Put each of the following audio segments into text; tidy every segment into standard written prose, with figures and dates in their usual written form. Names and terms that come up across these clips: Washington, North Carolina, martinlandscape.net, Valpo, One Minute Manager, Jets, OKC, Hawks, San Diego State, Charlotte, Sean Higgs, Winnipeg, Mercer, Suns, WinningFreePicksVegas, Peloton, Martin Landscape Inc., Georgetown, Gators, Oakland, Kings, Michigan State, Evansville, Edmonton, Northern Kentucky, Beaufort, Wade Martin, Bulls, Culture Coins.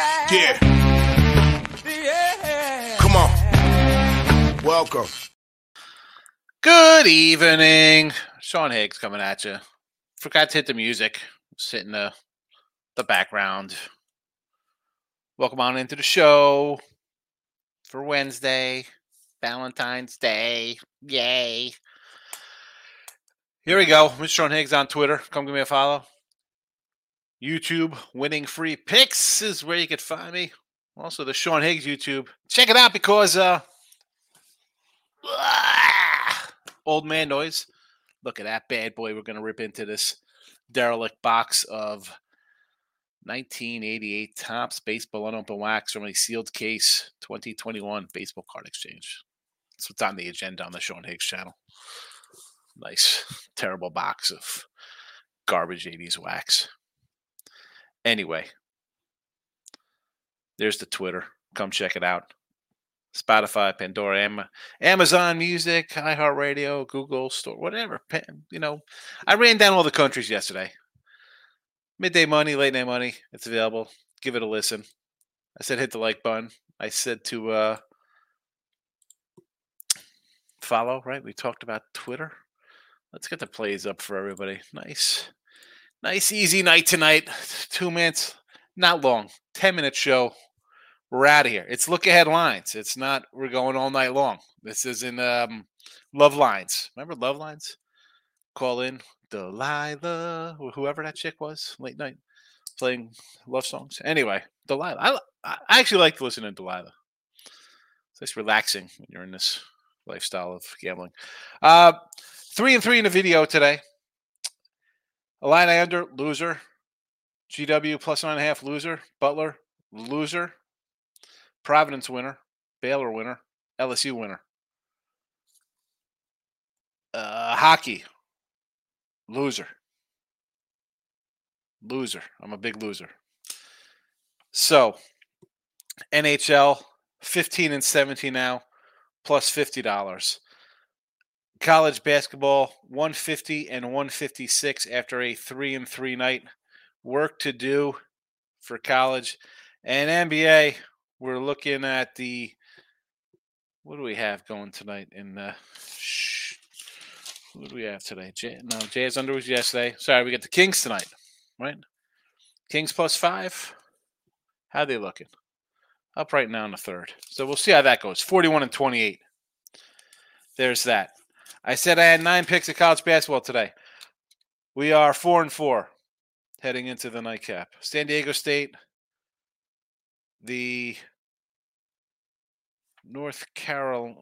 Yeah. Come on. Welcome. Good evening. Sean Higgs coming at you. Forgot to hit the music. Sit in the background. Welcome on into the show for Wednesday, Valentine's Day. Yay. Here we go. Mr. Sean Higgs on Twitter. Come give me a follow. YouTube, Winning Free Picks is where you can find me. Also, the Sean Higgs YouTube. Check it out because old man noise. Look at that bad boy. We're going to rip into this derelict box of 1988 Topps Baseball Unopened Wax from a sealed case 2021 Baseball Card Exchange. That's what's on the agenda on the Sean Higgs channel. Nice, terrible box of garbage 80s wax. Anyway, there's the Twitter. Come check it out. Spotify, Pandora, Amazon Music, iHeartRadio, Google Store, whatever. You know, I ran down all the countries yesterday. Midday money, late night money. It's available. Give it a listen. I said hit the like button. I said to follow, right? We talked about Twitter. Let's get the plays up for everybody. Nice, easy night tonight. 2 minutes, not long. 10-minute show. We're out of here. It's look ahead lines. It's not we're going all night long. This is in Love Lines. Remember Love Lines? Call in Delilah, or whoever that chick was, late night, playing love songs. Anyway, Delilah. I actually like to listen to Delilah. It's nice relaxing when you're in this lifestyle of gambling. 3-3 in the video today. Illini under, loser. GW +1.5, loser. Butler, loser. Providence winner. Baylor winner. LSU winner. Hockey, loser. I'm a big loser. So, NHL, 15-17 now, plus $50. College basketball, 150 and 156 after a 3-3 night. Work to do for college. And NBA, we're looking at the – what do we have going tonight in the – what do we have today? Jazz under was yesterday. Sorry, we got the Kings tonight, right? Kings +5. How are they looking? Up right now in the third. So we'll see how that goes. 41-28. There's that. I said I had 9 picks of college basketball today. We are 4-4 heading into the nightcap. San Diego State, the North Carolina.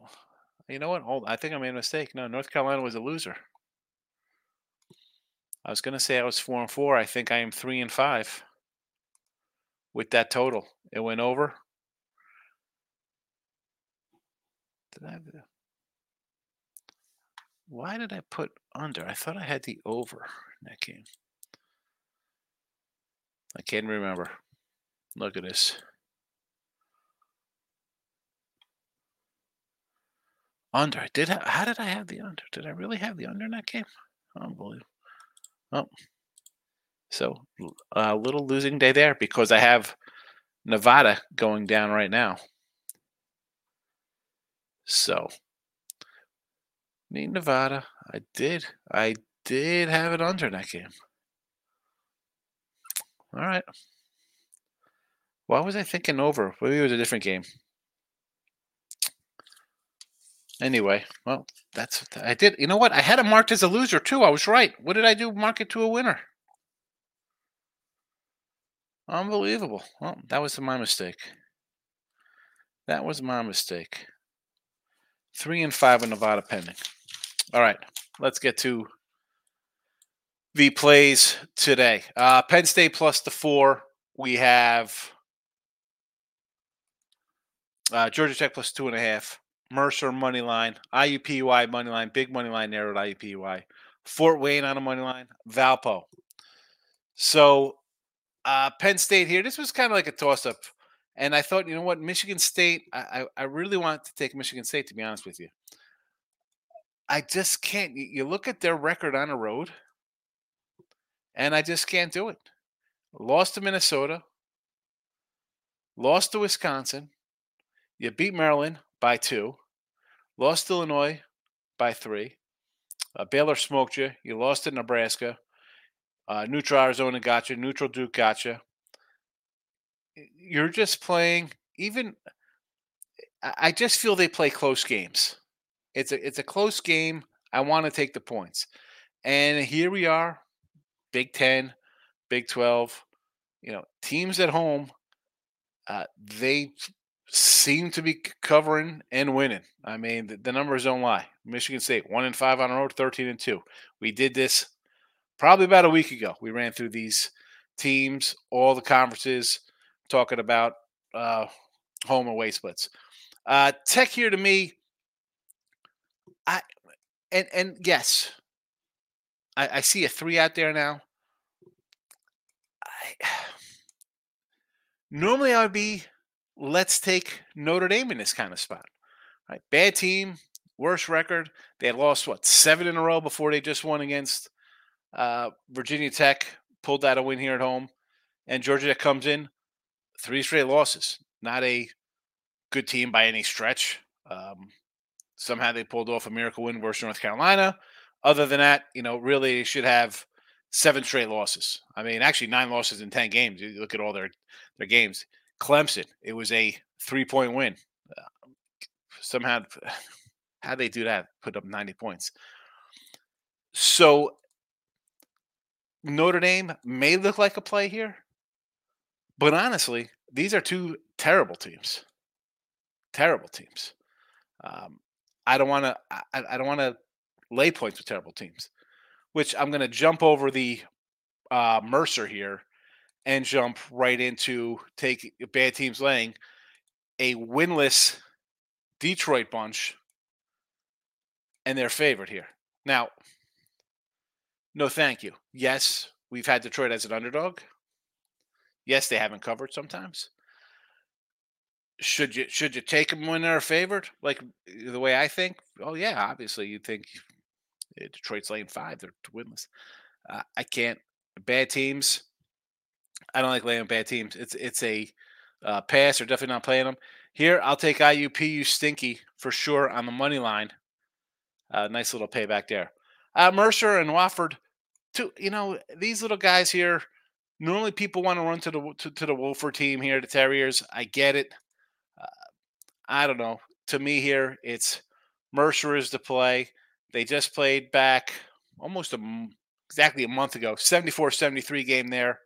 You know what? Hold on. I think I made a mistake. No, North Carolina was a loser. I was going to say I was 4-4. I think I am 3-5 with that total. It went over. Why did I put under? I thought I had the over in that game. I can't remember. Look at this. Under. How did I have the under? Did I really have the under in that game? Unbelievable. Oh. So a little losing day there because I have Nevada going down right now. So. Need Nevada. I did have it under that game. All right. Why was I thinking over? Maybe it was a different game. Anyway, well, that's what I did. You know what? I had it marked as a loser, too. I was right. What did I do? Mark it to a winner. Unbelievable. Well, that was my mistake. 3-5 in Nevada pending. All right, let's get to the plays today. Penn State +4. We have Georgia Tech +2.5. Mercer money line. IUPUI money line. Big money line there at IUPUI. Fort Wayne on a money line. Valpo. So Penn State here. This was kind of like a toss-up. And I thought, you know what, Michigan State, I really want to take Michigan State, to be honest with you. I just can't. You look at their record on the road, and I just can't do it. Lost to Minnesota. lost to Wisconsin. You beat Maryland by 2. Lost to Illinois by 3. Baylor smoked you. You lost to Nebraska. Neutral Arizona got you. Neutral Duke got you. You're just playing even – I just feel they play close games. It's a close game. I want to take the points. And here we are, Big 10, Big 12, teams at home, they seem to be covering and winning. I mean, the numbers don't lie. Michigan State, 1-5 on the road, 13-2. We did this probably about a week ago. We ran through these teams, all the conferences, talking about home and away splits. Tech here to me, I see a 3 out there now. Normally I would be, let's take Notre Dame in this kind of spot. All right, bad team, worse record. They had lost, 7 in a row before they just won against Virginia Tech, pulled out a win here at home. And Georgia Tech comes in, 3 straight losses. Not a good team by any stretch. Somehow they pulled off a miracle win versus North Carolina. Other than that, really should have 7 straight losses. I mean, actually 9 losses in 10 games. You look at all their games. Clemson, it was a 3-point win. Somehow, how'd they do that? Put up 90 points. So Notre Dame may look like a play here, but honestly, these are 2 terrible teams. Terrible teams. I don't want to lay points with terrible teams, which I'm going to jump over the Mercer here and jump right into take bad teams laying a winless Detroit bunch, and they're favored here. Now, no thank you. Yes, we've had Detroit as an underdog. Yes, they haven't covered sometimes. Should you take them when they're favored? Like the way I think? Oh, yeah, obviously you think Detroit's laying 5. They're winless. I can't. Bad teams. I don't like laying bad teams. It's a pass. They're definitely not playing them. Here, I'll take IUPUI Stinky for sure on the money line. Nice little payback there. Mercer and Wofford, too. These little guys here, normally people want to run to the Wofford team here, the Terriers. I get it. I don't know. To me here, it's Mercer is the play. They just played back almost exactly a month ago, 74-73 game there.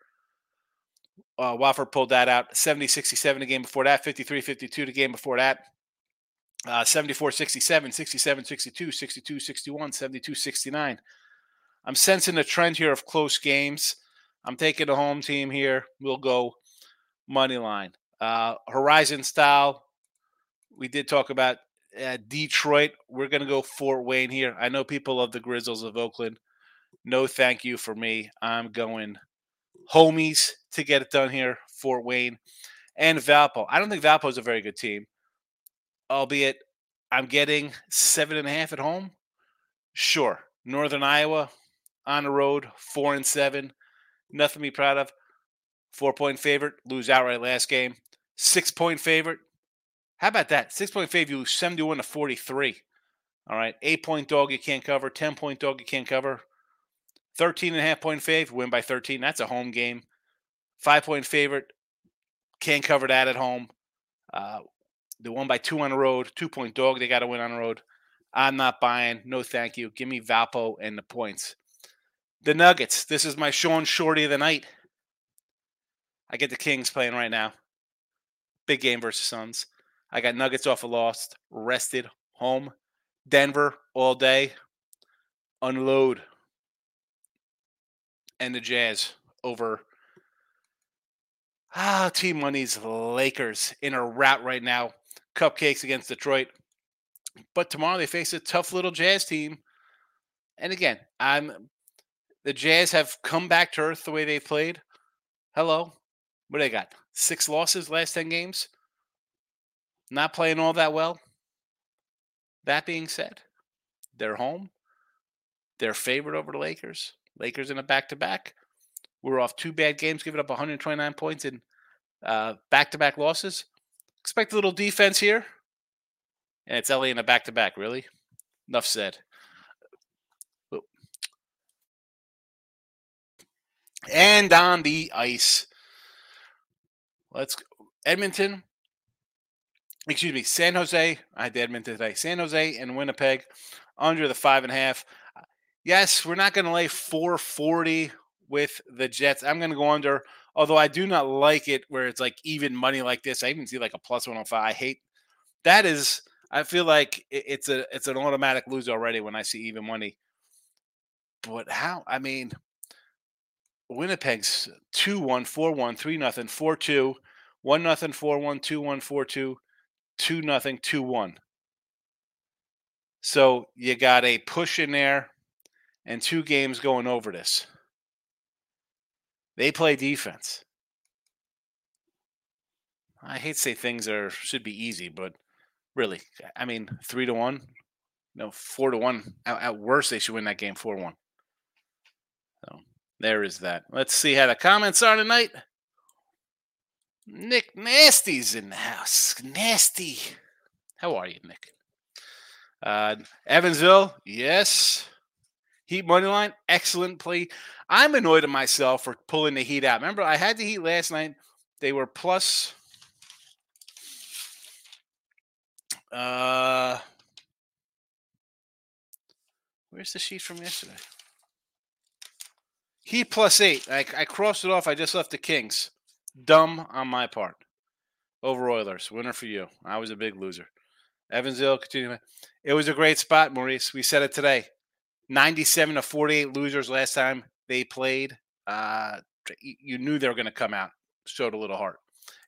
Wofford pulled that out, 70-67 the game before that, 53-52 the game before that, 74-67, 67-62, 62-61, 72-69. I'm sensing a trend here of close games. I'm taking the home team here. We'll go money line. Horizon style, we did talk about Detroit. We're going to go Fort Wayne here. I know people love the Grizzlies of Oakland. No thank you for me. I'm going homies to get it done here, Fort Wayne. And Valpo. I don't think Valpo is a very good team, albeit I'm getting 7.5 at home. Sure. Northern Iowa on the road, 4-7. Nothing to be proud of. 4-point favorite, lose outright last game. 6-point favorite. How about that? 6-point favorite, you lose 71-43. All right. 8-point dog, you can't cover. 10-point dog, you can't cover. 13.5-point favorite, win by 13. That's a home game. 5-point favorite, can't cover that at home. They won by 2 on the road. 2-point dog, they got to win on the road. I'm not buying. No thank you. Give me Valpo and the points. The Nuggets. This is my Sean Shorty of the night. I get the Kings playing right now. Big game versus Suns. I got Nuggets off a loss, rested, home. Denver all day, unload. And the Jazz over T-Money's Lakers in a rout right now. Cupcakes against Detroit. But tomorrow they face a tough little Jazz team. And again, the Jazz have come back to earth the way they played. Hello. What do they got? 6 losses last 10 games? Not playing all that well. That being said, they're home. They're favored over the Lakers. Lakers in a back-to-back. We're off 2 bad games, giving up 129 points in back-to-back losses. Expect a little defense here. And it's LA in a back-to-back, really? Enough said. And on the ice, San Jose. I had Edmonton today. San Jose and Winnipeg under the 5.5. Yes, we're not going to lay 440 with the Jets. I'm going to go under, although I do not like it where it's like even money like this. I even see like a plus 105. I hate that. I feel like it's an automatic lose already when I see even money. But how? I mean, Winnipeg's 2-1, 4-1, 3-0, 4-2, 1-0, 4-1, 2-1, 4-2, 2-0, 2-1. So you got a push in there and two games going over this. They play defense. I hate to say things should be easy, but really, I mean, 3-1, no, 4-1. At worst, they should win that game 4-1. So there is that. Let's see how the comments are tonight. Nick Nasty's in the house. Nasty. How are you, Nick? Evansville, yes. Heat moneyline, excellent play. I'm annoyed at myself for pulling the Heat out. Remember, I had the Heat last night. They were plus where's the sheet from yesterday? Heat plus 8. I crossed it off. I just left the Kings. Dumb on my part. Over Oilers. Winner for you. I was a big loser. Evansville, continue. It was a great spot, Maurice. We said it today. 97 to 48 losers last time they played. You knew they were going to come out. Showed a little heart.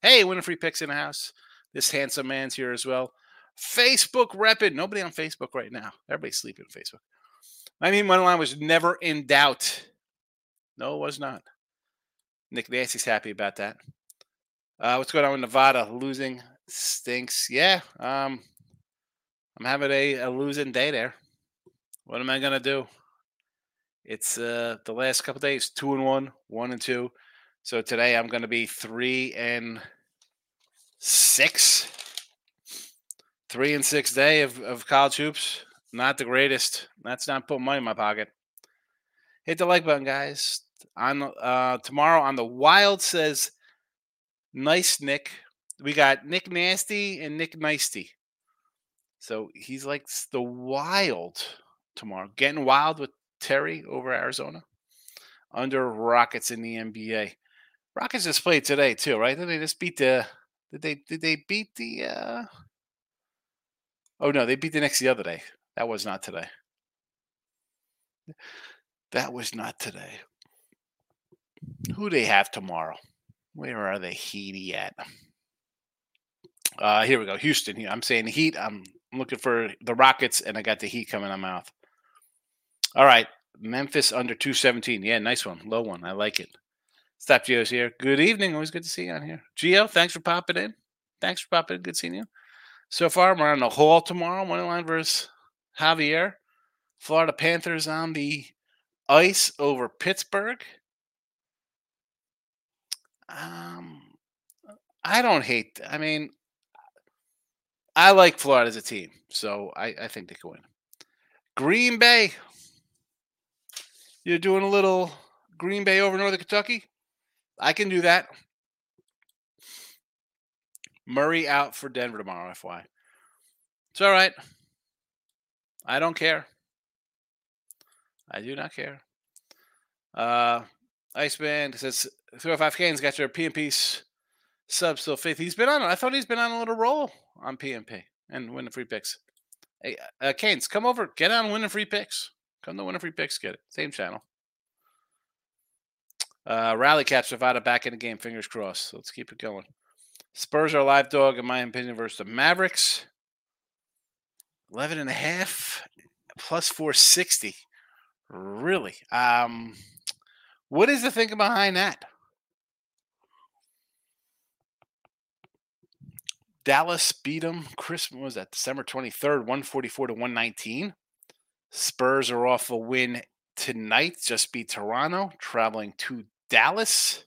Hey, winner free picks in the house. This handsome man's here as well. Facebook repping. Nobody on Facebook right now. Everybody's sleeping on Facebook. I mean, moneyline was never in doubt. No, it was not. Nick Nancy's happy about that. What's going on with Nevada? Losing stinks. Yeah, I'm having a losing day there. What am I going to do? It's the last couple days, 2-1, 1-2. So today I'm going to be 3-6. 3-6 day of college hoops. Not the greatest. That's not putting money in my pocket. Hit the like button, guys. On tomorrow on the Wild says, nice Nick. We got Nick Nasty and Nick Nasty. So he's like the Wild tomorrow. Getting wild with Terry over Arizona. Under Rockets in the NBA. Rockets just played today too, right? Did they just beat the? Did they beat the? Oh no, they beat the Knicks the other day. That was not today. That was not today. Who do they have tomorrow? Where are the Heaty at? Here we go. Houston. I'm saying Heat. I'm looking for the Rockets, and I got the Heat coming out of my mouth. All right. Memphis under 217. Yeah, nice one. Low one. I like it. Stop Gio's here. Good evening. Always good to see you on here. Gio, thanks for popping in. Good seeing you. So far, we're on the Hall tomorrow. Moneyline versus Javier. Florida Panthers on the ice over Pittsburgh. I don't hate. I mean, I like Florida as a team, so I think they can win. Green Bay. You're doing a little Green Bay over Northern Kentucky? I can do that. Murray out for Denver tomorrow, FY. It's all right. I don't care. I do not care. Iceman says 305 Canes got your PMP sub still faith. He's been on it. I thought he's been on a little roll on PMP and winning free picks. Hey, Canes, come over. Get on winning free picks. Come to winning free picks. Get it. Same channel. Rally caps Nevada back in the game. Fingers crossed. Let's keep it going. Spurs are a live dog, in my opinion, versus the Mavericks. 11.5 plus 460. Really? What is the thinking behind that? Dallas beat them. Christmas was that December 23rd, 144 to 119. Spurs are off a win tonight. Just beat Toronto, traveling to Dallas.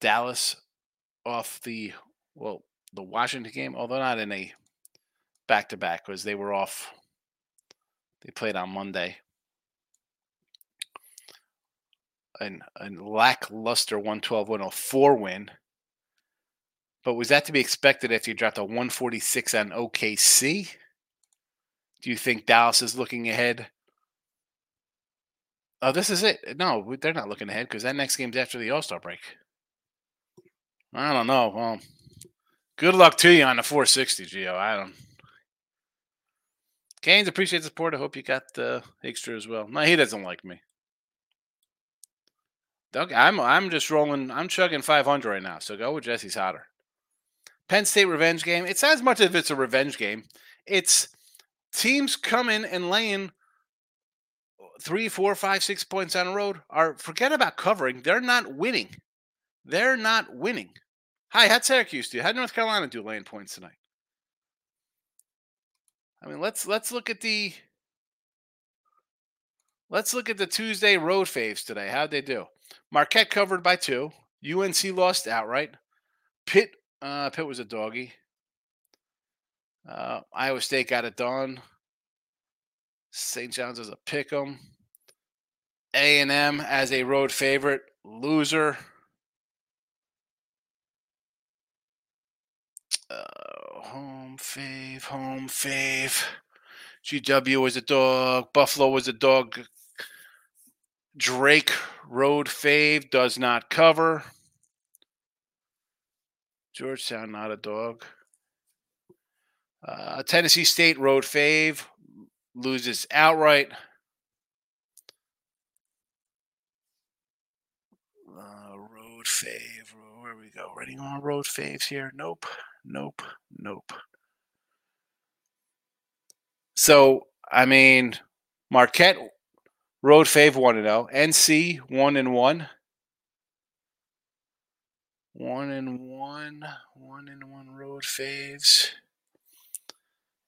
Dallas off the, well, the Washington game, although not in a back-to-back because they were off. They played on Monday. And lackluster 112-104 win. But was that to be expected after you dropped a 146 on OKC? Do you think Dallas is looking ahead? Oh, this is it. No, they're not looking ahead because that next game's after the All-Star break. I don't know. Well, good luck to you on the 460, Gio. I don't. Canes, appreciate the support. I hope you got the extra as well. No, he doesn't like me. Doug, I'm just rolling. I'm chugging 500 right now, so go with Jesse's hotter. Penn State revenge game. It's not as much as it's a revenge game. It's teams coming and laying 3, 4, 5, 6 points on the road. Forget about covering. They're not winning. They're not winning. Hi, how'd Syracuse do? How'd North Carolina do laying points tonight? I mean, let's look at the Tuesday road faves today. How'd they do? Marquette covered by 2. UNC lost outright. Pitt was a doggy. Iowa State got it done. St. John's as a pick'em. A&M as a road favorite. Loser. Home fave. GW was a dog. Buffalo was a dog. Drake, road fave, does not cover. Georgetown, not a dog. Tennessee State, road fave, loses outright. Road fave, where we go? Running on road faves here. Nope. So, I mean, Marquette, road fave 1-0. NC 1-1. 1-1 road faves.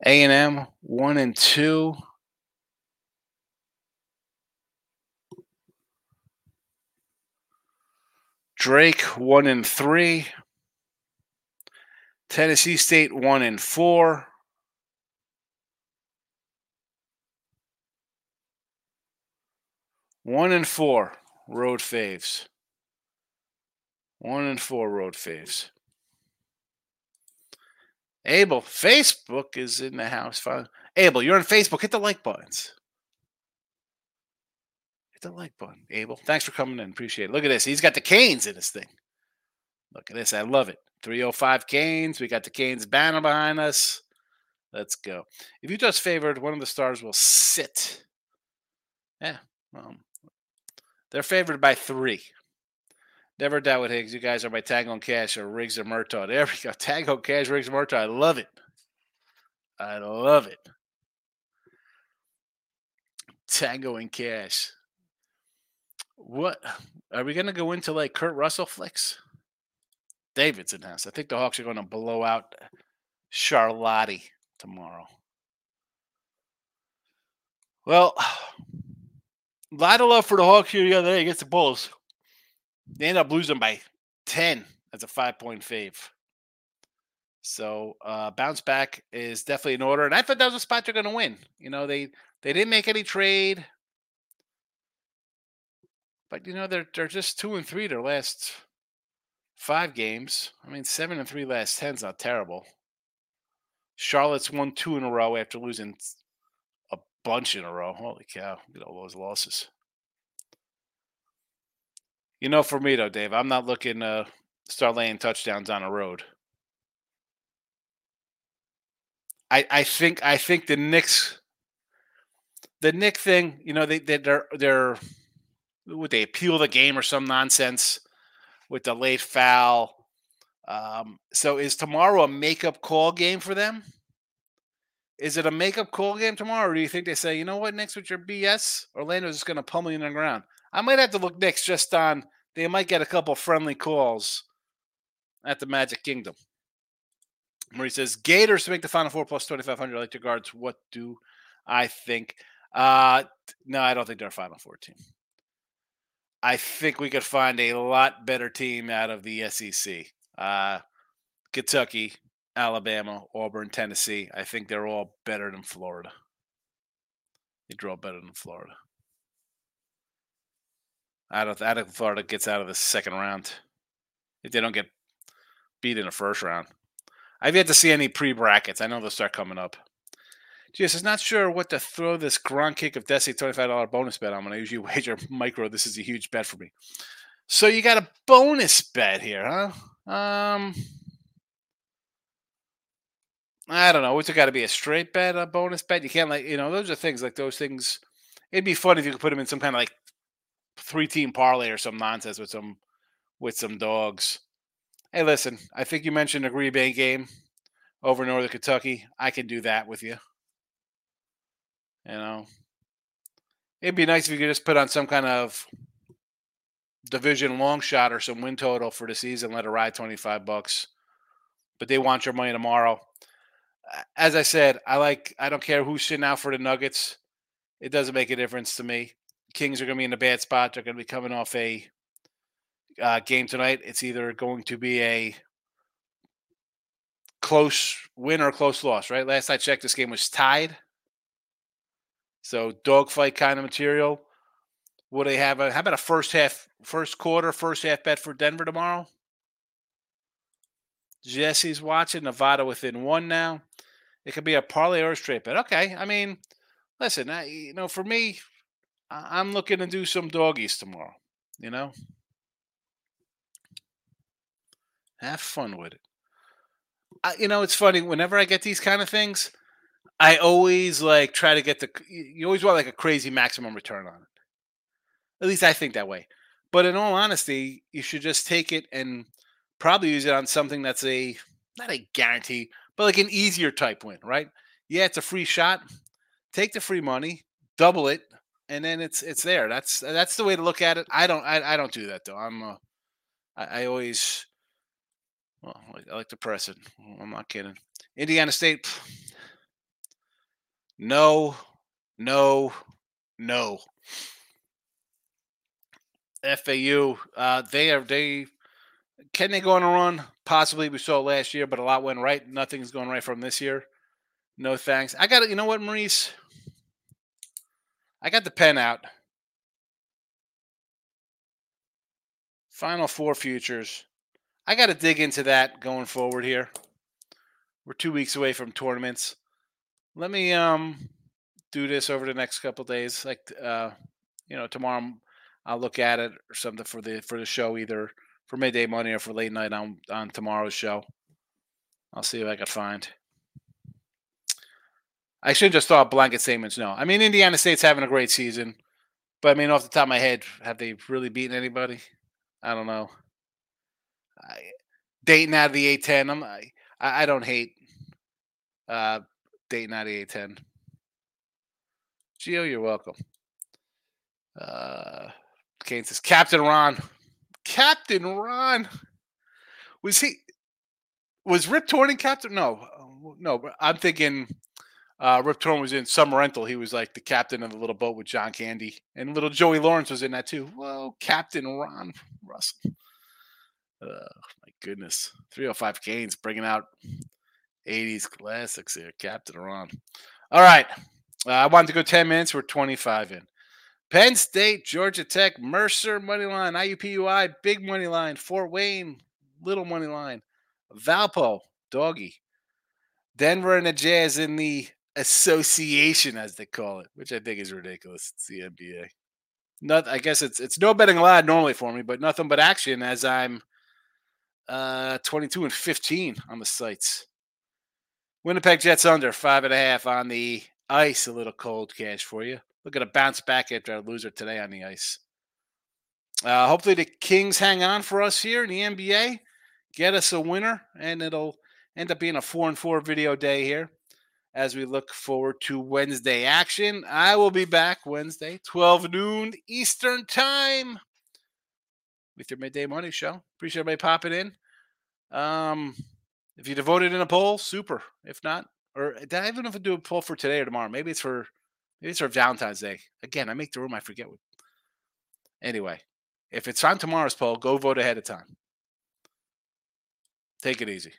A&M 1-2. Drake 1-3. Tennessee State 1-4. One and four road faves. Abel, Facebook is in the house. Abel, you're on Facebook. Hit the like button, Abel. Thanks for coming in. Appreciate it. Look at this. He's got the Canes in his thing. Look at this. I love it. 305 Canes. We got the Canes banner behind us. Let's go. If you just favored, one of the stars will sit. Yeah. They're favored by 3. Never doubt with Higgs. You guys are my Tag on Cash or Riggs or Murtaugh. There we go. Tag on Cash, Riggs or Murtaugh. I love it. Tango and Cash. What? Are we going to go into like Kurt Russell flicks? David's in house. I think the Hawks are going to blow out Charlotte tomorrow. Well, a lot of love for the Hawks here the other day against the Bulls. They ended up losing by 10 as a 5-point fave. So bounce back is definitely in order. And I thought that was a spot they're going to win. You know, they didn't make any trade. But, you know, they're just 2-3 their last 5 games. I mean, 7-3 last 10 is not terrible. Charlotte's won 2 in a row after losing bunch in a row. Holy cow. Look at all those losses. You know, for me, though, Dave, I'm not looking to start laying touchdowns on a road. I think the Knicks thing, you know, they're would they appeal the game or some nonsense with the late foul? So is tomorrow a makeup call game for them? Is it a makeup call game tomorrow, or do you think they say, you know what, Knicks, with your BS, Orlando's just going to pummel you in the ground? I might have to look Knicks just on they might get a couple friendly calls at the Magic Kingdom. Marie says, Gators to make the Final Four plus 2,500. I like your guards. What do I think? No, I don't think they're a Final Four team. I think we could find a lot better team out of the SEC. Kentucky, Alabama, Auburn, Tennessee. I think they're all better than Florida. I don't think Florida gets out of the second round if they don't get beat in the first round. I've yet to see any pre-brackets. I know they'll start coming up. Just is not sure what to throw this ground kick of Desi $25 bonus bet on. When I usually wager micro, this is a huge bet for me. So you got a bonus bet here, huh? I don't know. It's got to be a straight bet, a bonus bet. You can't, like, you know, those are things like those things. It'd be fun if you could put them in some kind of like 3-team parlay or some nonsense with some dogs. Hey, listen, I think you mentioned a Green Bay game over Northern Kentucky. I can do that with you. You know, it'd be nice if you could just put on some kind of division long shot or some win total for the season, let it ride $25. But they want your money tomorrow. As I said, I don't care who's sitting out for the Nuggets. It doesn't make a difference to me. Kings are going to be in a bad spot. They're going to be coming off a game tonight. It's either going to be a close win or a close loss, right? Last I checked, this game was tied. So dogfight kind of material. Will they have how about a first half bet for Denver tomorrow? Jesse's watching. Nevada within one now. It could be a parlay or a straight bet. Okay. I mean, listen, for me, I'm looking to do some doggies tomorrow, you know? Have fun with it. It's funny. Whenever I get these kind of things, I always like try to get you always want like a crazy maximum return on it. At least I think that way. But in all honesty, you should just take it and probably use it on something that's not a guarantee, but like an easier type win, right? Yeah, it's a free shot. Take the free money, double it, and then it's there. That's the way to look at it. I don't do that though. I like to press it. I'm not kidding. Indiana State. No. FAU, can they go on a run? Possibly. We saw it last year, but a lot went right. Nothing's going right from this year. No thanks. I got it. You know what, Maurice? I got the pen out. Final four futures. I got to dig into that going forward here. We're 2 weeks away from tournaments. Let me do this over the next couple of days. Like, tomorrow I'll look at it or something for the show, either for midday money or for late night on tomorrow's show. I'll see what I can find. I should just throw out blanket statements. No, I mean Indiana State's having a great season, but I mean off the top of my head, have they really beaten anybody? I don't know. Dayton out of the A-10. I don't hate. Dayton out of the A-10. Gio, you're welcome. Kane says, Captain Ron. Captain Ron. Was Rip Torn in Captain? No. I'm thinking Rip Torn was in Summer Rental. He was like the captain of the little boat with John Candy. And little Joey Lawrence was in that too. Whoa, Captain Ron Russell. My goodness. 305 Canes bringing out 80s classics here. Captain Ron. All right. I wanted to go 10 minutes. We're 25 in. Penn State, Georgia Tech, Mercer, money line, IUPUI, big money line, Fort Wayne, little money line, Valpo, doggy, Denver and the Jazz in the association, as they call it, which I think is ridiculous. It's the NBA. I guess it's no betting allowed normally for me, but nothing but action as I'm 22 and 15 on the sites. Winnipeg Jets under 5.5 on the ice. A little cold cash for you. Look at a bounce back after a loser today on the ice. Hopefully the Kings hang on for us here in the NBA. Get us a winner, and it'll end up being a 4-4 video day here as we look forward to Wednesday action. I will be back Wednesday, 12 noon Eastern time with your midday money show. Appreciate everybody popping in. If you voted in a poll, super. If not, or did I even have to do a poll for today or tomorrow? Maybe it's for Valentine's Day. Again, I make the room. I forget. Anyway, If it's on tomorrow's poll, go vote ahead of time. Take it easy.